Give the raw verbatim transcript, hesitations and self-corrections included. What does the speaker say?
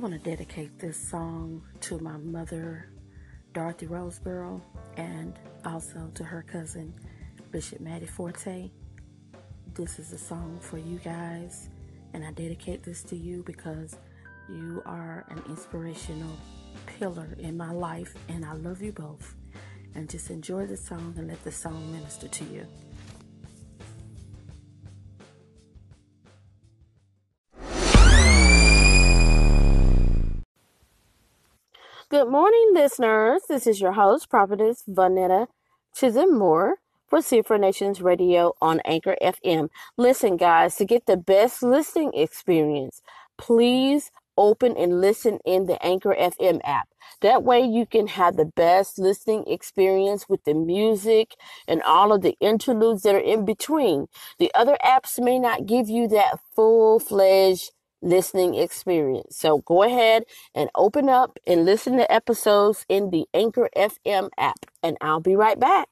want to dedicate this song to my mother, Dorothy Roseboro, and also to her cousin, Bishop Maddie Forte. This is a song for you guys, and I dedicate this to you because you are an inspirational pillar in my life, and I love you both. And just enjoy the song and let the song minister to you. Good morning, listeners. This is your host, Prophetess Vanetta Chisholm Moore for C four Nations Radio on Anchor F M. Listen, guys, to get the best listening experience, please open and listen in the Anchor F M app. That way you can have the best listening experience with the music and all of the interludes that are in between. The other apps may not give you that full-fledged listening experience. So go ahead and open up and listen to episodes in the Anchor F M app, and I'll be right back.